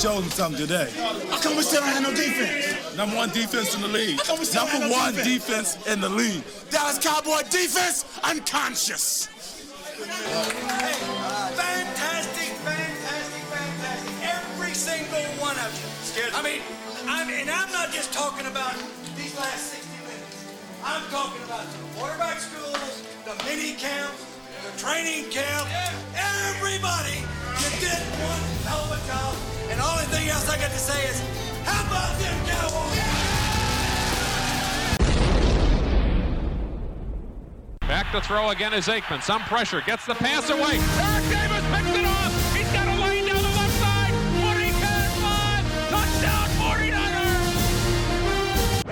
showed them something today. How come we still ain't had no defense? Number one defense in the league. Dallas Cowboy defense, unconscious. Fantastic, fantastic, fantastic. Every single one of you. I mean, I'm not just talking about these last 60 minutes. I'm talking about the quarterback schools, the mini camps, the training camp, everybody. You did one hell of a job, and the only thing else I got to say is, how about them Cowboys? Yeah! Back to throw again is Aikman. Some pressure, gets the pass away. Eric Davis picks it off. He's got a lane down the left side. 45, touchdown 49ers.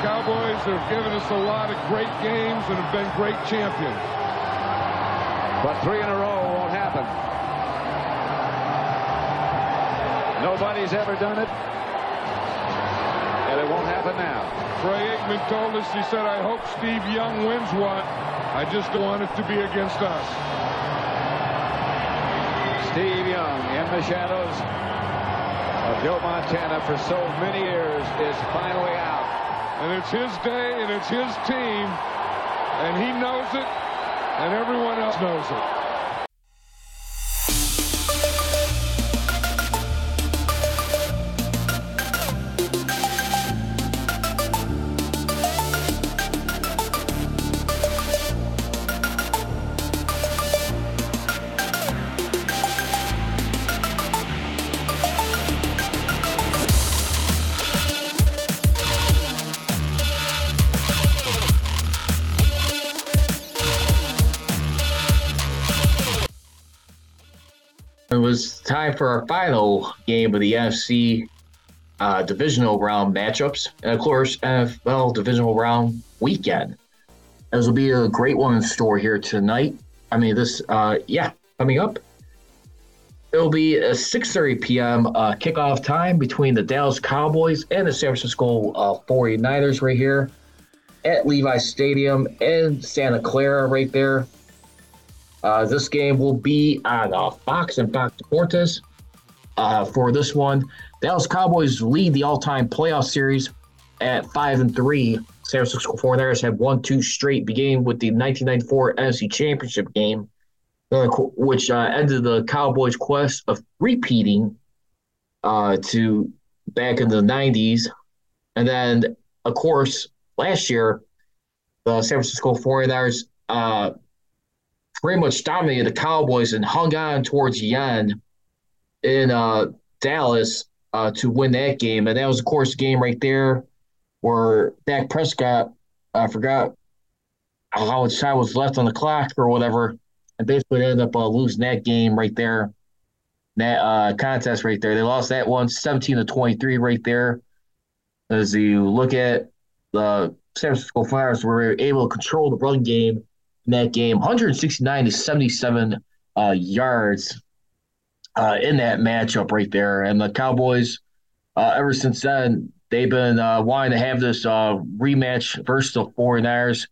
Cowboys have given us a lot of great games and have been great champions. But three in a row won't happen. Nobody's ever done it. And it won't happen now. Troy Aikman told us, he said, I hope Steve Young wins one. I just don't want it to be against us. Steve Young, in the shadows of Joe Montana for so many years, is finally out. And it's his day, and it's his team, and he knows it. And everyone else knows it. Time for our final game of the NFC divisional round matchups, and of course NFL divisional round weekend. This will be a great one in store here tonight. Coming up, it will be a 6:30 p.m. Kickoff time between the Dallas Cowboys and the San Francisco 49ers right here at Levi's Stadium in Santa Clara right there. This game will be on Fox and Fox Deportes. For this one, Dallas Cowboys lead the all-time playoff series at 5-3. San Francisco 49ers have won 2 straight, beginning with the 1994 NFC Championship game, which ended the Cowboys' quest of repeating to back in the 90s. And then, of course, last year, the San Francisco 49ers pretty much dominated the Cowboys and hung on towards the end in Dallas to win that game. And that was, of course, the game right there where Dak Prescott, I forgot how much time was left on the clock or whatever, and basically ended up losing that game right there, that contest right there. They lost that one 17-23 right there. As you look at the San Francisco 49ers, were able to control the run game in that game, 169-77 yards in that matchup right there. And the Cowboys, ever since then, they've been wanting to have this rematch versus the 49ers.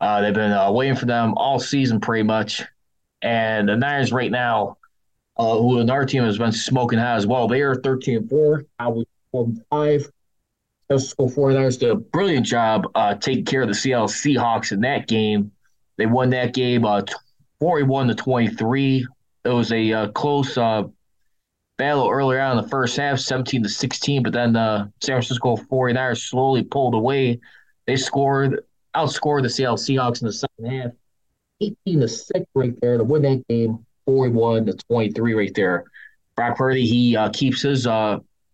They've been waiting for them all season pretty much. And the Niners right now, who in our team has been smoking hot as well, they are 13-4. I was 12-5. That's the 49ers did a brilliant job taking care of the Seattle Seahawks in that game. They won that game 41-23. It was a close battle earlier on in the first half, 17-16, but then the San Francisco 49ers slowly pulled away. They outscored the Seattle Seahawks in the second half, 18-6 right there to win that game, 41-23 right there. Brock Purdy, he keeps his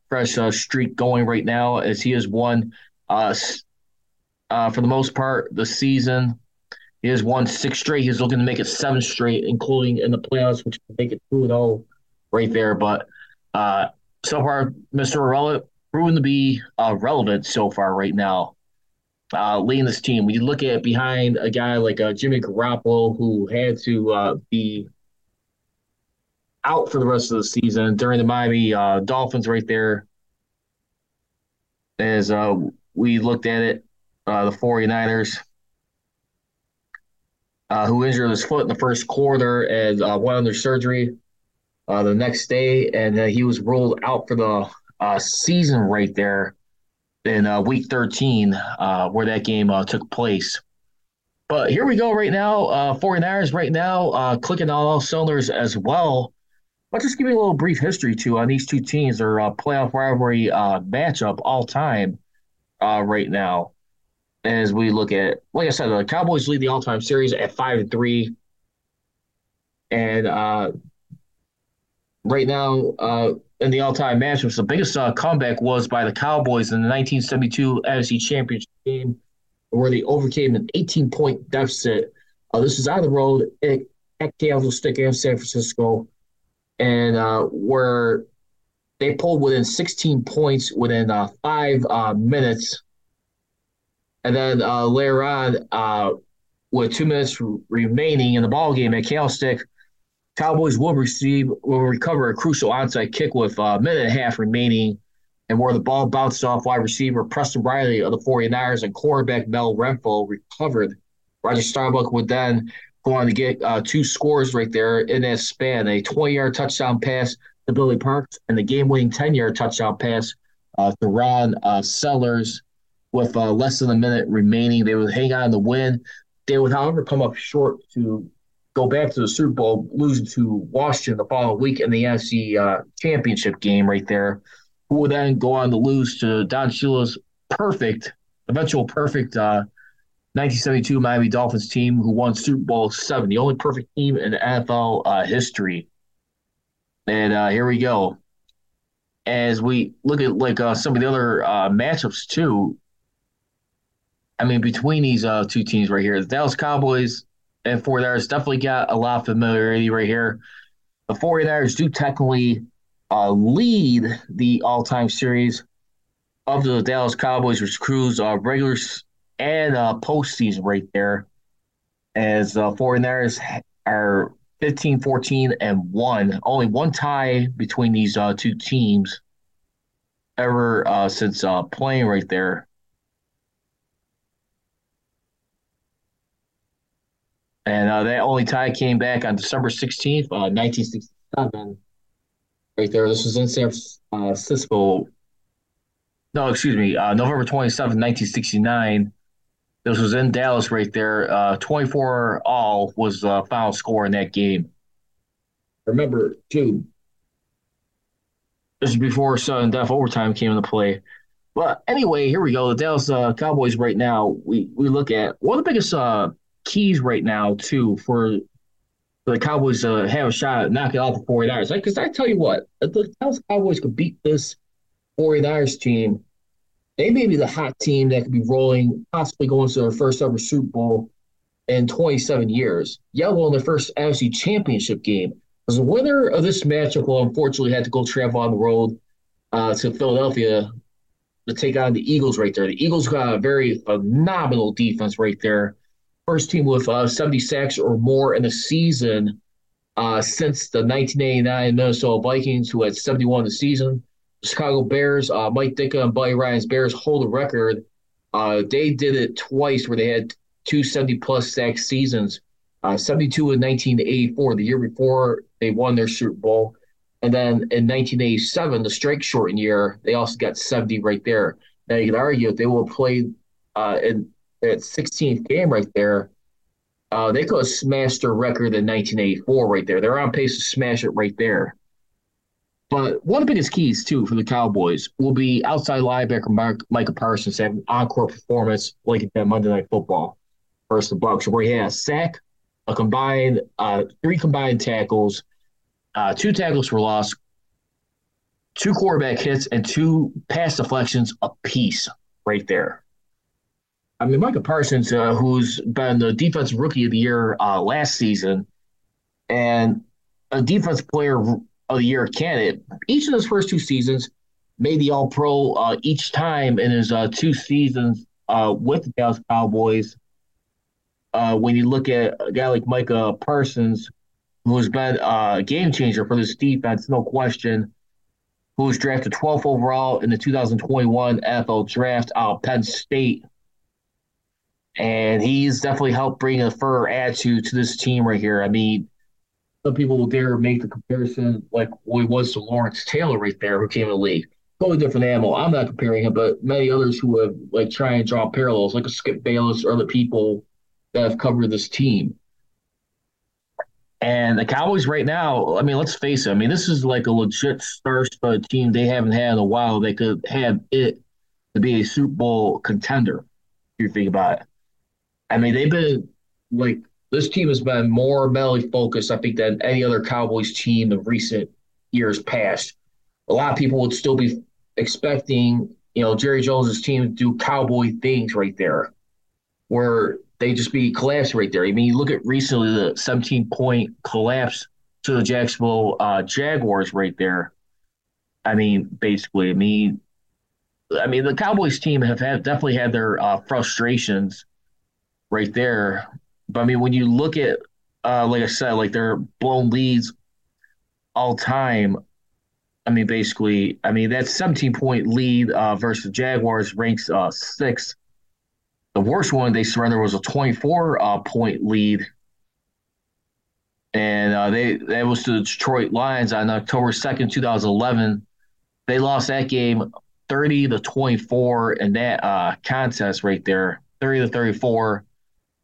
fresh streak going right now, as he has won, for the most part, the season. He has won 6 straight. He's looking to make it 7 straight, including in the playoffs, which can make it 2-0 right there. But so far, Mr. Irrelevant proven to be relevant so far right now, leading this team. When you look at behind a guy like Jimmy Garoppolo, who had to be out for the rest of the season during the Miami Dolphins right there, as we looked at it, the 49ers. Who injured his foot in the first quarter and went under surgery. the next day, and he was ruled out for the season right there in week 13 where that game took place. But here we go right now, 49ers right now clicking on all cylinders as well. I'll just give you a little brief history, too, on these two teams. Their playoff rivalry matchup all time right now. As we look at, like I said, the Cowboys lead the all-time series at 5-3. And right now, in the all-time matchups, the biggest comeback was by the Cowboys in the 1972 NFC Championship game, where they overcame an 18-point deficit. This is on the road at Candlestick and San Francisco, and where they pulled within 16 points within 5 minutes. And then later on, with 2 minutes remaining in the ballgame at Candlestick, Cowboys will recover a crucial onside kick with a minute and a half remaining, and where the ball bounced off wide receiver Preston Riley of the 49ers and quarterback Mel Renfro recovered. Roger Starbuck would then go on to get two scores right there in that span, a 20-yard touchdown pass to Billy Parks and the game-winning 10-yard touchdown pass to Ron Sellers. With less than a minute remaining, they would hang on to win. They would, however, come up short to go back to the Super Bowl, losing to Washington the following week in the NFC Championship game right there, who would then go on to lose to Don Shula's eventual perfect 1972 Miami Dolphins team, who won Super Bowl VII, the only perfect team in NFL history. And here we go. As we look at like some of the other matchups too, I mean, between these two teams right here, the Dallas Cowboys and 49ers definitely got a lot of familiarity right here. The 49ers do technically lead the all-time series of the Dallas Cowboys, which cruise regular and postseason right there, as the 49ers are 15-14-1. Only one tie between these two teams ever since playing right there. And that only tie came back on December 16th, 1967. Right there. This was in San Francisco. No, excuse me. November 27th, 1969. This was in Dallas right there. 24-all was the final score in that game. Remember, too, this is before sudden death overtime came into play. But anyway, here we go. The Dallas Cowboys right now, we look at one of the biggest keys right now, too, for the Cowboys to have a shot at knocking out the 49ers. Because I tell you what, if the Dallas Cowboys could beat this 49ers team, they may be the hot team that could be rolling, possibly going to their first ever Super Bowl in 27 years. Yellow in their first NFC Championship game. Because the winner of this matchup will unfortunately have to go travel on the road to Philadelphia to take on the Eagles right there. The Eagles got a very phenomenal defense right there. First team with 70 sacks or more in a season since the 1989 Minnesota Vikings, who had 71 the season. Chicago Bears, Mike Ditka and Buddy Ryan's Bears hold a record. They did it twice where they had two 70-plus sack seasons, 72 in 1984, the year before they won their Super Bowl. And then in 1987, the strike-shortened year, they also got 70 right there. Now, you can argue if they would have played in that 16th game right there, they could have smashed their record in 1984 right there. They're on pace to smash it right there. But one of the biggest keys, too, for the Cowboys will be outside linebacker Mark Micah Parsons having an encore performance like that Monday Night Football versus the Bucs, where he had a sack, three combined tackles, two tackles for loss, two quarterback hits, and two pass deflections apiece right there. I mean, Micah Parsons, who's been the defensive rookie of the year last season and a defense player of the year candidate. Each of his first two seasons made the All-Pro each time in his two seasons with the Dallas Cowboys. When you look at a guy like Micah Parsons, who's been a game-changer for this defense, no question, who was drafted 12th overall in the 2021 NFL Draft out of Penn State. And he's definitely helped bring a further attitude to this team right here. I mean, Some people will dare make the comparison like well, he was to Lawrence Taylor right there who came in the league. Totally different animal. I'm not comparing him, but many others who have like try and draw parallels, like a Skip Bayless or other people that have covered this team. And the Cowboys right now, I mean, let's face it. I mean, this is like a legit star-studded team they haven't had in a while. They could have it to be a Super Bowl contender, if you think about it. I mean, they've been like this team has been more mentally focused, I think, than any other Cowboys team in recent years past. A lot of people would still be expecting, you know, Jerry Jones' team to do Cowboy things right there, where they just be collapsed right there. I mean, you look at recently the 17-point collapse to the Jacksonville Jaguars right there. I mean, basically, I mean, the Cowboys team have definitely had their frustrations right there. But I mean, when you look at, like I said, like their blown leads all time. I mean, basically, I mean that 17-point lead versus the Jaguars ranks sixth. The worst one they surrendered was a 24-point lead, and that was to the Detroit Lions on October 2nd, 2011. They lost that game 30-24 in that contest right there, 30-34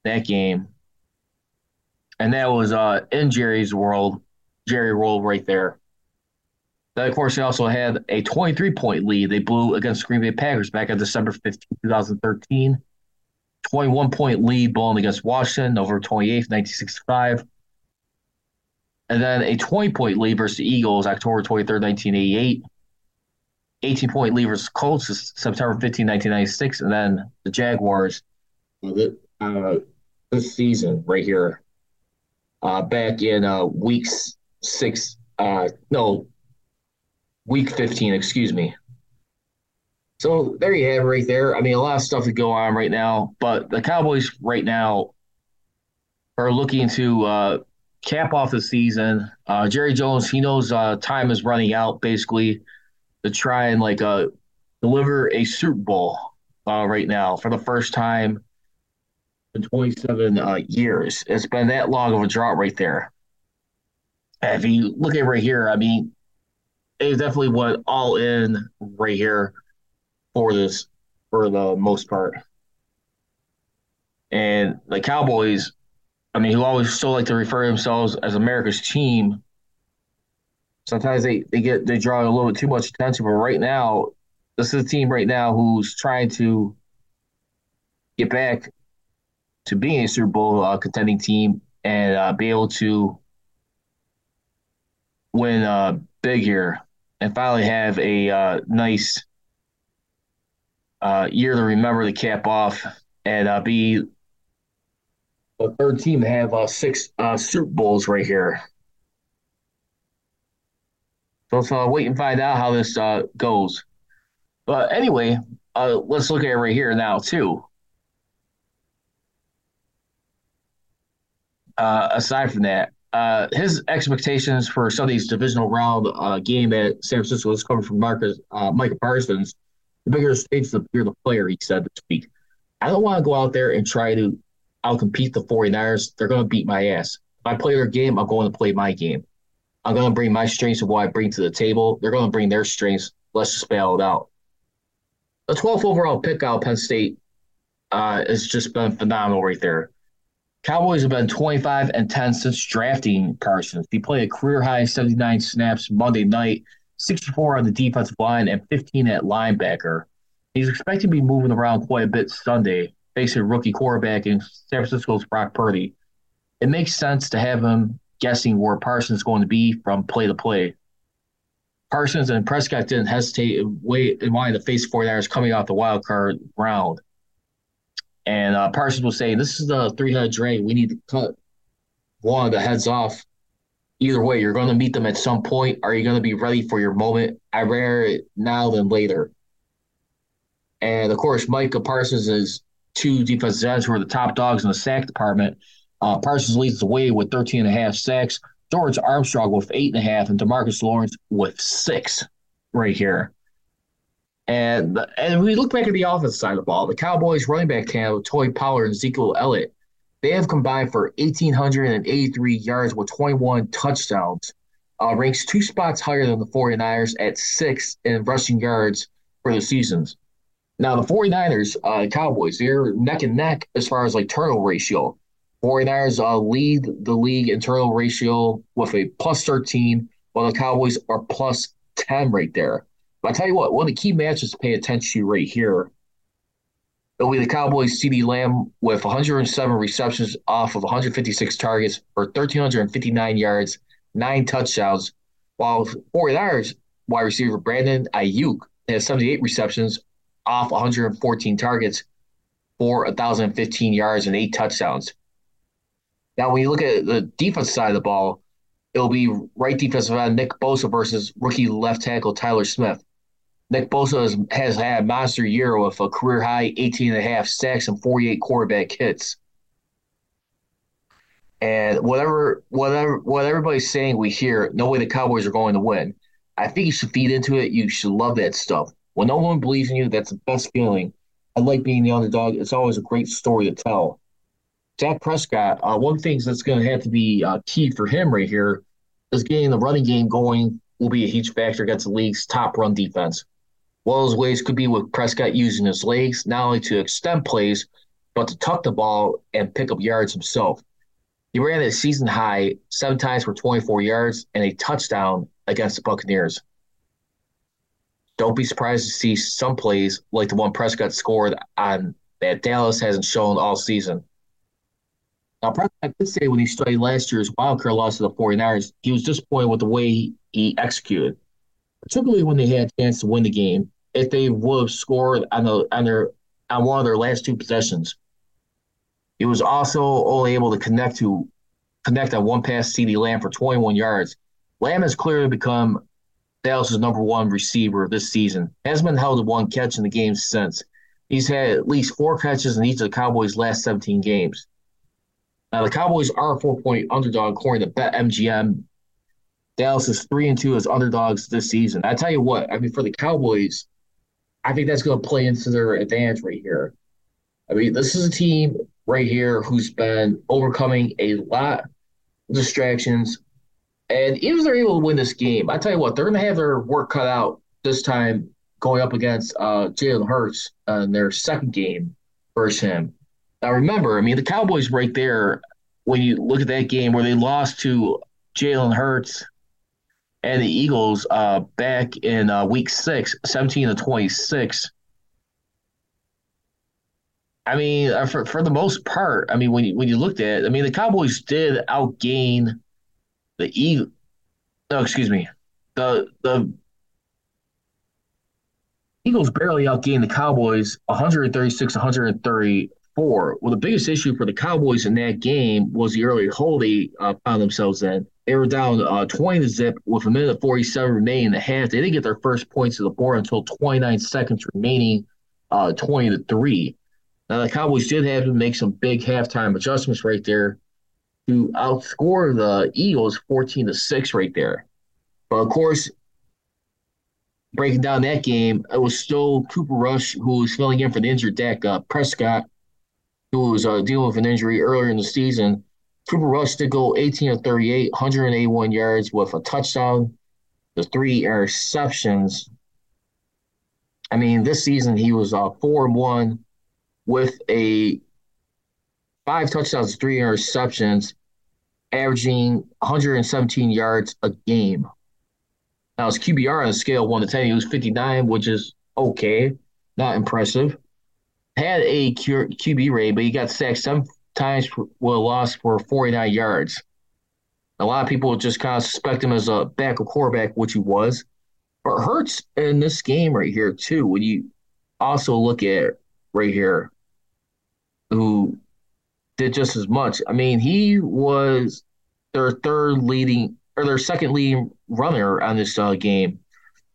that game, and that was in Jerry World right there. Then, of course, they also had a 23-point lead they blew against the Green Bay Packers back on December 15, 2013. 21-point lead blown against Washington, November 28, 1965. And then a 20-point lead versus the Eagles, October 23, 1988. 18-point lead versus Colts, September 15, 1996. And then the Jaguars this season right here back in Week 15, excuse me. So there you have it right there. I mean, a lot of stuff to go on right now, but the Cowboys right now are looking to cap off the season. Jerry Jones, he knows time is running out basically to try and like deliver a Super Bowl right now for the first time in 27 years. It's been that long of a drought right there. And if you look at right here, I mean, they definitely went all in right here for this, for the most part. And the Cowboys, I mean, who always still like to refer to themselves as America's team, sometimes they draw a little bit too much attention. But right now, this is a team right now who's trying to get back to being a Super Bowl contending team and be able to win big here and finally have a nice year to remember to cap off and be the third team to have six Super Bowls right here. So let's wait and find out how this goes. But anyway, let's look at it right here now too. Aside from that, his expectations for Sunday's divisional round game at San Francisco is coming from Micah Parsons. The bigger the stage, the bigger the player, he said this week. I don't want to go out there and try to outcompete the 49ers. They're going to beat my ass. If I play their game, I'm going to play my game. I'm going to bring my strengths of what I bring to the table. They're going to bring their strengths. Let's just battle it out. The 12th overall pick out of Penn State has just been phenomenal right there. Cowboys have been 25-10 since drafting Parsons. He played a career-high 79 snaps Monday night, 64 on the defensive line, and 15 at linebacker. He's expected to be moving around quite a bit Sunday, facing rookie quarterback in San Francisco's Brock Purdy. It makes sense to have him guessing where Parsons is going to be from play to play. Parsons and Prescott didn't hesitate in wanting to face the 49ers coming off the wild card round. And Parsons will say, this is the three-headed dragon. We need to cut one of the heads off. Either way, you're going to meet them at some point. Are you going to be ready for your moment? I'd rather it now than later. And, of course, Micah Parsons is two defensive ends who are the top dogs in the sack department. Parsons leads the way with 13.5 sacks. George Armstrong with 8.5, and DeMarcus Lawrence with 6 right here. And we look back at the offense side of the ball. The Cowboys running back tandem, Tony Pollard and Ezekiel Elliott, They have combined for 1,883 yards with 21 touchdowns, ranks two spots higher than the 49ers at 6th in rushing yards for the seasons. Now, the 49ers, Cowboys, they're neck and neck as far as, like, turnover ratio. 49ers lead the league in turnover ratio with a plus 13, while the Cowboys are plus 10 right there. But I tell you what, one of the key matches to pay attention to right here, it'll be the Cowboys' CeeDee Lamb with 107 receptions off of 156 targets for 1,359 yards, 9 touchdowns, while 49ers wide receiver Brandon Ayuk has 78 receptions off 114 targets for 1,015 yards and 8 touchdowns. Now, when you look at the defense side of the ball, it'll be right defensive end Nick Bosa versus rookie left tackle Tyler Smith. Nick Bosa has had a monster year with a career-high 18.5 sacks and 48 quarterback hits. And what everybody's saying we hear, no way the Cowboys are going to win. I think you should feed into it. You should love that stuff. When no one believes in you, that's the best feeling. I like being the underdog. It's always a great story to tell. Dak Prescott, one thing that's going to have to be key for him right here is getting the running game going will be a huge factor against the league's top run defense. One of those ways could be with Prescott using his legs, not only to extend plays, but to tuck the ball and pick up yards himself. He ran a season high 7 times for 24 yards and a touchdown against the Buccaneers. Don't be surprised to see some plays like the one Prescott scored on that Dallas hasn't shown all season. Now, Prescott did say when he studied last year's wildcard loss to the 49ers, he was disappointed with the way he executed, particularly when they had a chance to win the game if they would have scored on one of their last 2 possessions. He was also only able to connect on one pass to CeeDee Lamb for 21 yards. Lamb has clearly become Dallas' #1 receiver this season. Hasn't been held to 1 catch in the game since. He's had at least 4 catches in each of the Cowboys' last 17 games. Now, the Cowboys are a 4-point underdog according to BetMGM. Dallas is 3-2 as underdogs this season. I tell you what, I mean, for the Cowboys, I think that's going to play into their advantage right here. I mean, this is a team right here who's been overcoming a lot of distractions. And even if they're able to win this game, I tell you what, they're going to have their work cut out this time going up against Jalen Hurts in their second game versus him. Now, remember, I mean, the Cowboys right there, when you look at that game where they lost to Jalen Hurts and the Eagles back in Week 6, 17-26. I mean, for the most part, I mean, when you looked at it, I mean, the Cowboys did outgain the Eagles. No, excuse me. The Eagles barely outgained the Cowboys 136-130. Well, the biggest issue for the Cowboys in that game was the early hole they found themselves in. They were down 20-0 with 1:47 remaining in the half. They didn't get their first points to the board until 29 seconds remaining, 20-3. Now, the Cowboys did have to make some big halftime adjustments right there to outscore the Eagles 14-6 right there. But, of course, breaking down that game, it was still Cooper Rush, who was filling in for the injured Dak Prescott, who was dealing with an injury earlier in the season. Cooper Rush did go 18-38, 181 yards with a touchdown, the 3 interceptions. I mean, this season he was 4-1 with a 5 touchdowns, 3 interceptions, averaging 117 yards a game. Now, his QBR on a scale of 1 to 10, he was 59, which is okay, not impressive. Had a QB rate, but he got sacked 7 times with a loss for 49 yards. A lot of people just kind of suspect him as a backup quarterback, which he was. But Hurts in this game right here, too, when you also look at it right here, who did just as much. I mean, he was their second leading runner on this game.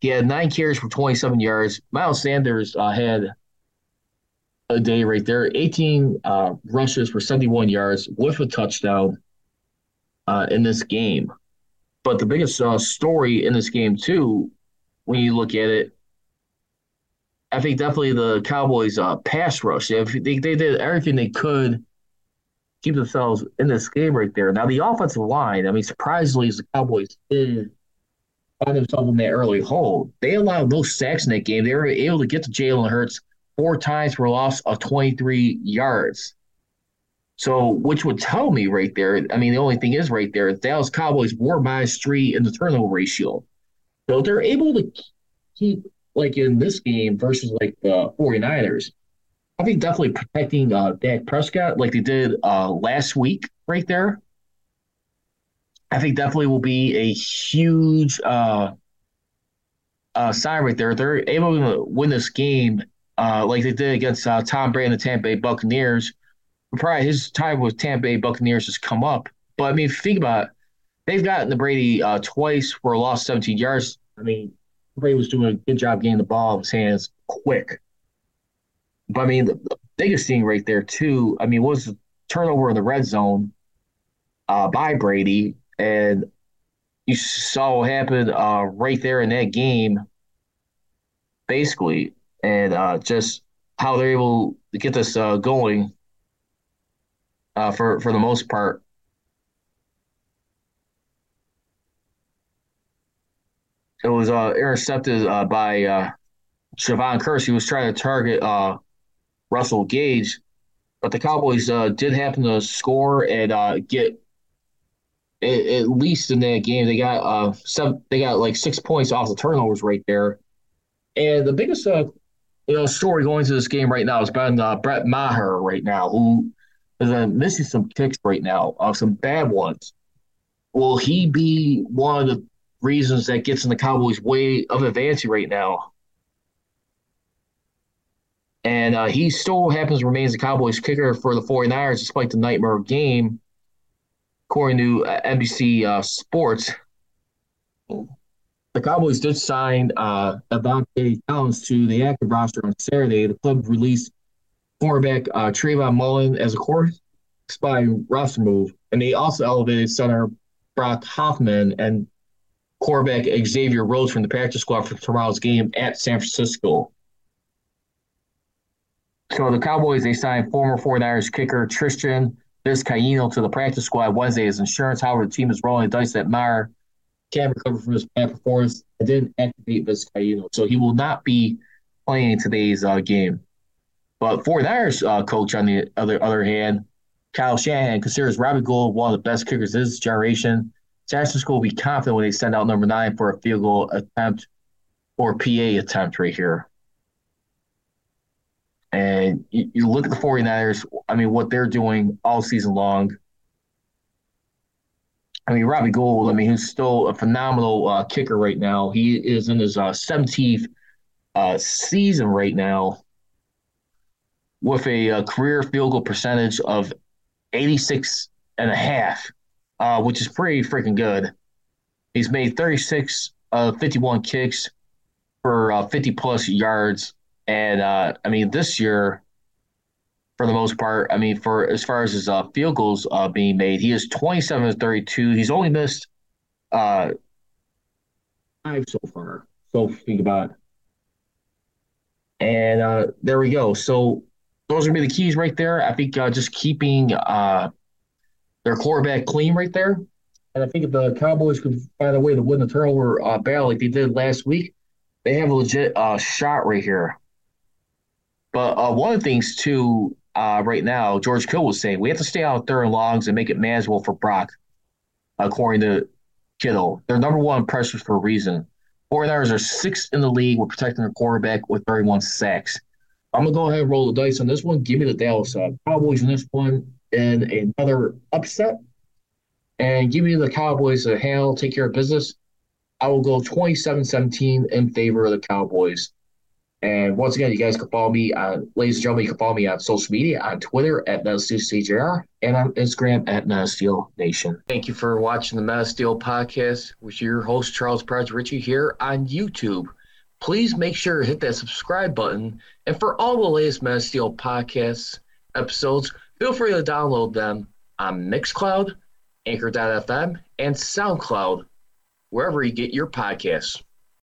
He had 9 carries for 27 yards. Miles Sanders had a day right there, 18 rushes for 71 yards with a touchdown in this game. But the biggest story in this game, too, when you look at it, I think definitely the Cowboys' pass rush. They did everything they could keep themselves in this game right there. Now, the offensive line, I mean, surprisingly, as the Cowboys did find themselves in that early hole, they allowed no sacks in that game. They were able to get to Jalen Hurts 4 times for a loss of 23 yards. So, which would tell me right there, I mean, the only thing is right there, Dallas Cowboys were -3 in the turnover ratio. So, they're able to keep, like in this game versus like the 49ers, I think definitely protecting Dak Prescott like they did last week right there, I think definitely will be a huge sign right there. They're able to win this game like they did against Tom Brady and the Tampa Bay Buccaneers. Probably his time with Tampa Bay Buccaneers has come up. But, I mean, if you think about it, they've gotten to Brady twice for a loss of 17 yards. I mean, Brady was doing a good job getting the ball in his hands quick. But, I mean, the biggest thing right there, too, I mean, was the turnover in the red zone by Brady. And you saw what happened right there in that game, basically, and just how they're able to get this going. For the most part. It was intercepted by Javon Kearse. He was trying to target Russell Gage, but the Cowboys did happen to score and get at least in that game. They got like 6 points off the turnovers right there. And the biggest story going to this game right now has been Brett Maher right now, who. I'm missing some kicks right now, some bad ones. Will he be one of the reasons that gets in the Cowboys' way of advancing right now? And he still happens to remain as the Cowboys' kicker for the 49ers despite the nightmare game, according to NBC Sports. The Cowboys did sign Avante Towns to the active roster on Saturday. The club released cornerback Trayvon Mullen as a corresponding roster move, and they also elevated center Brock Hoffman and cornerback Xavier Rhodes from the practice squad for tomorrow's game at San Francisco. So the Cowboys, they signed former 49ers kicker Tristan Vizcaino to the practice squad Wednesday as insurance. However, the team is rolling the dice that Maher can recover from his bad performance and didn't activate Vizcaino, so he will not be playing today's game. But 49ers coach, on the other hand, Kyle Shanahan, considers Robbie Gould one of the best kickers of his generation. San Francisco will be confident when they send out number 9 for a field goal attempt or PA attempt right here. And you look at the 49ers, I mean, what they're doing all season long. I mean, Robbie Gould, I mean, he's still a phenomenal kicker right now. He is in his 17th season right now, with a career field goal percentage of 86.5%, which is pretty freaking good. He's made 36 of 51 kicks for 50-plus yards. And, I mean, this year, for the most part, I mean, for as far as his field goals being made, he is 27 of 32. He's only missed 5 so far. So think about it. And there we go. So, those are going to be the keys right there. I think just keeping their quarterback clean right there. And I think if the Cowboys could find a way to win the turnover battle like they did last week, they have a legit shot right here. But one of the things, too, right now, George Kittle was saying, we have to stay out of third and longs and make it manageable for Brock, according to Kittle. They're number one pressures for a reason. 49ers are 6th in the league with protecting their quarterback with 31 sacks. I'm going to go ahead and roll the dice on this one. Give me the Dallas Cowboys in this one in another upset. And give me the Cowboys a handle, take care of business. I will go 27-17 in favor of the Cowboys. And once again, you guys can follow me on, ladies and gentlemen, you can follow me on social media, on Twitter at MetaSteelCJR, and on Instagram at MetaSteelNation. Thank you for watching the MetaSteel podcast with your host, Charles Prats Ritchie, here on YouTube. Please make sure to hit that subscribe button. And for all the latest Men of Steel podcast episodes, feel free to download them on Mixcloud, Anchor.fm, and SoundCloud, wherever you get your podcasts.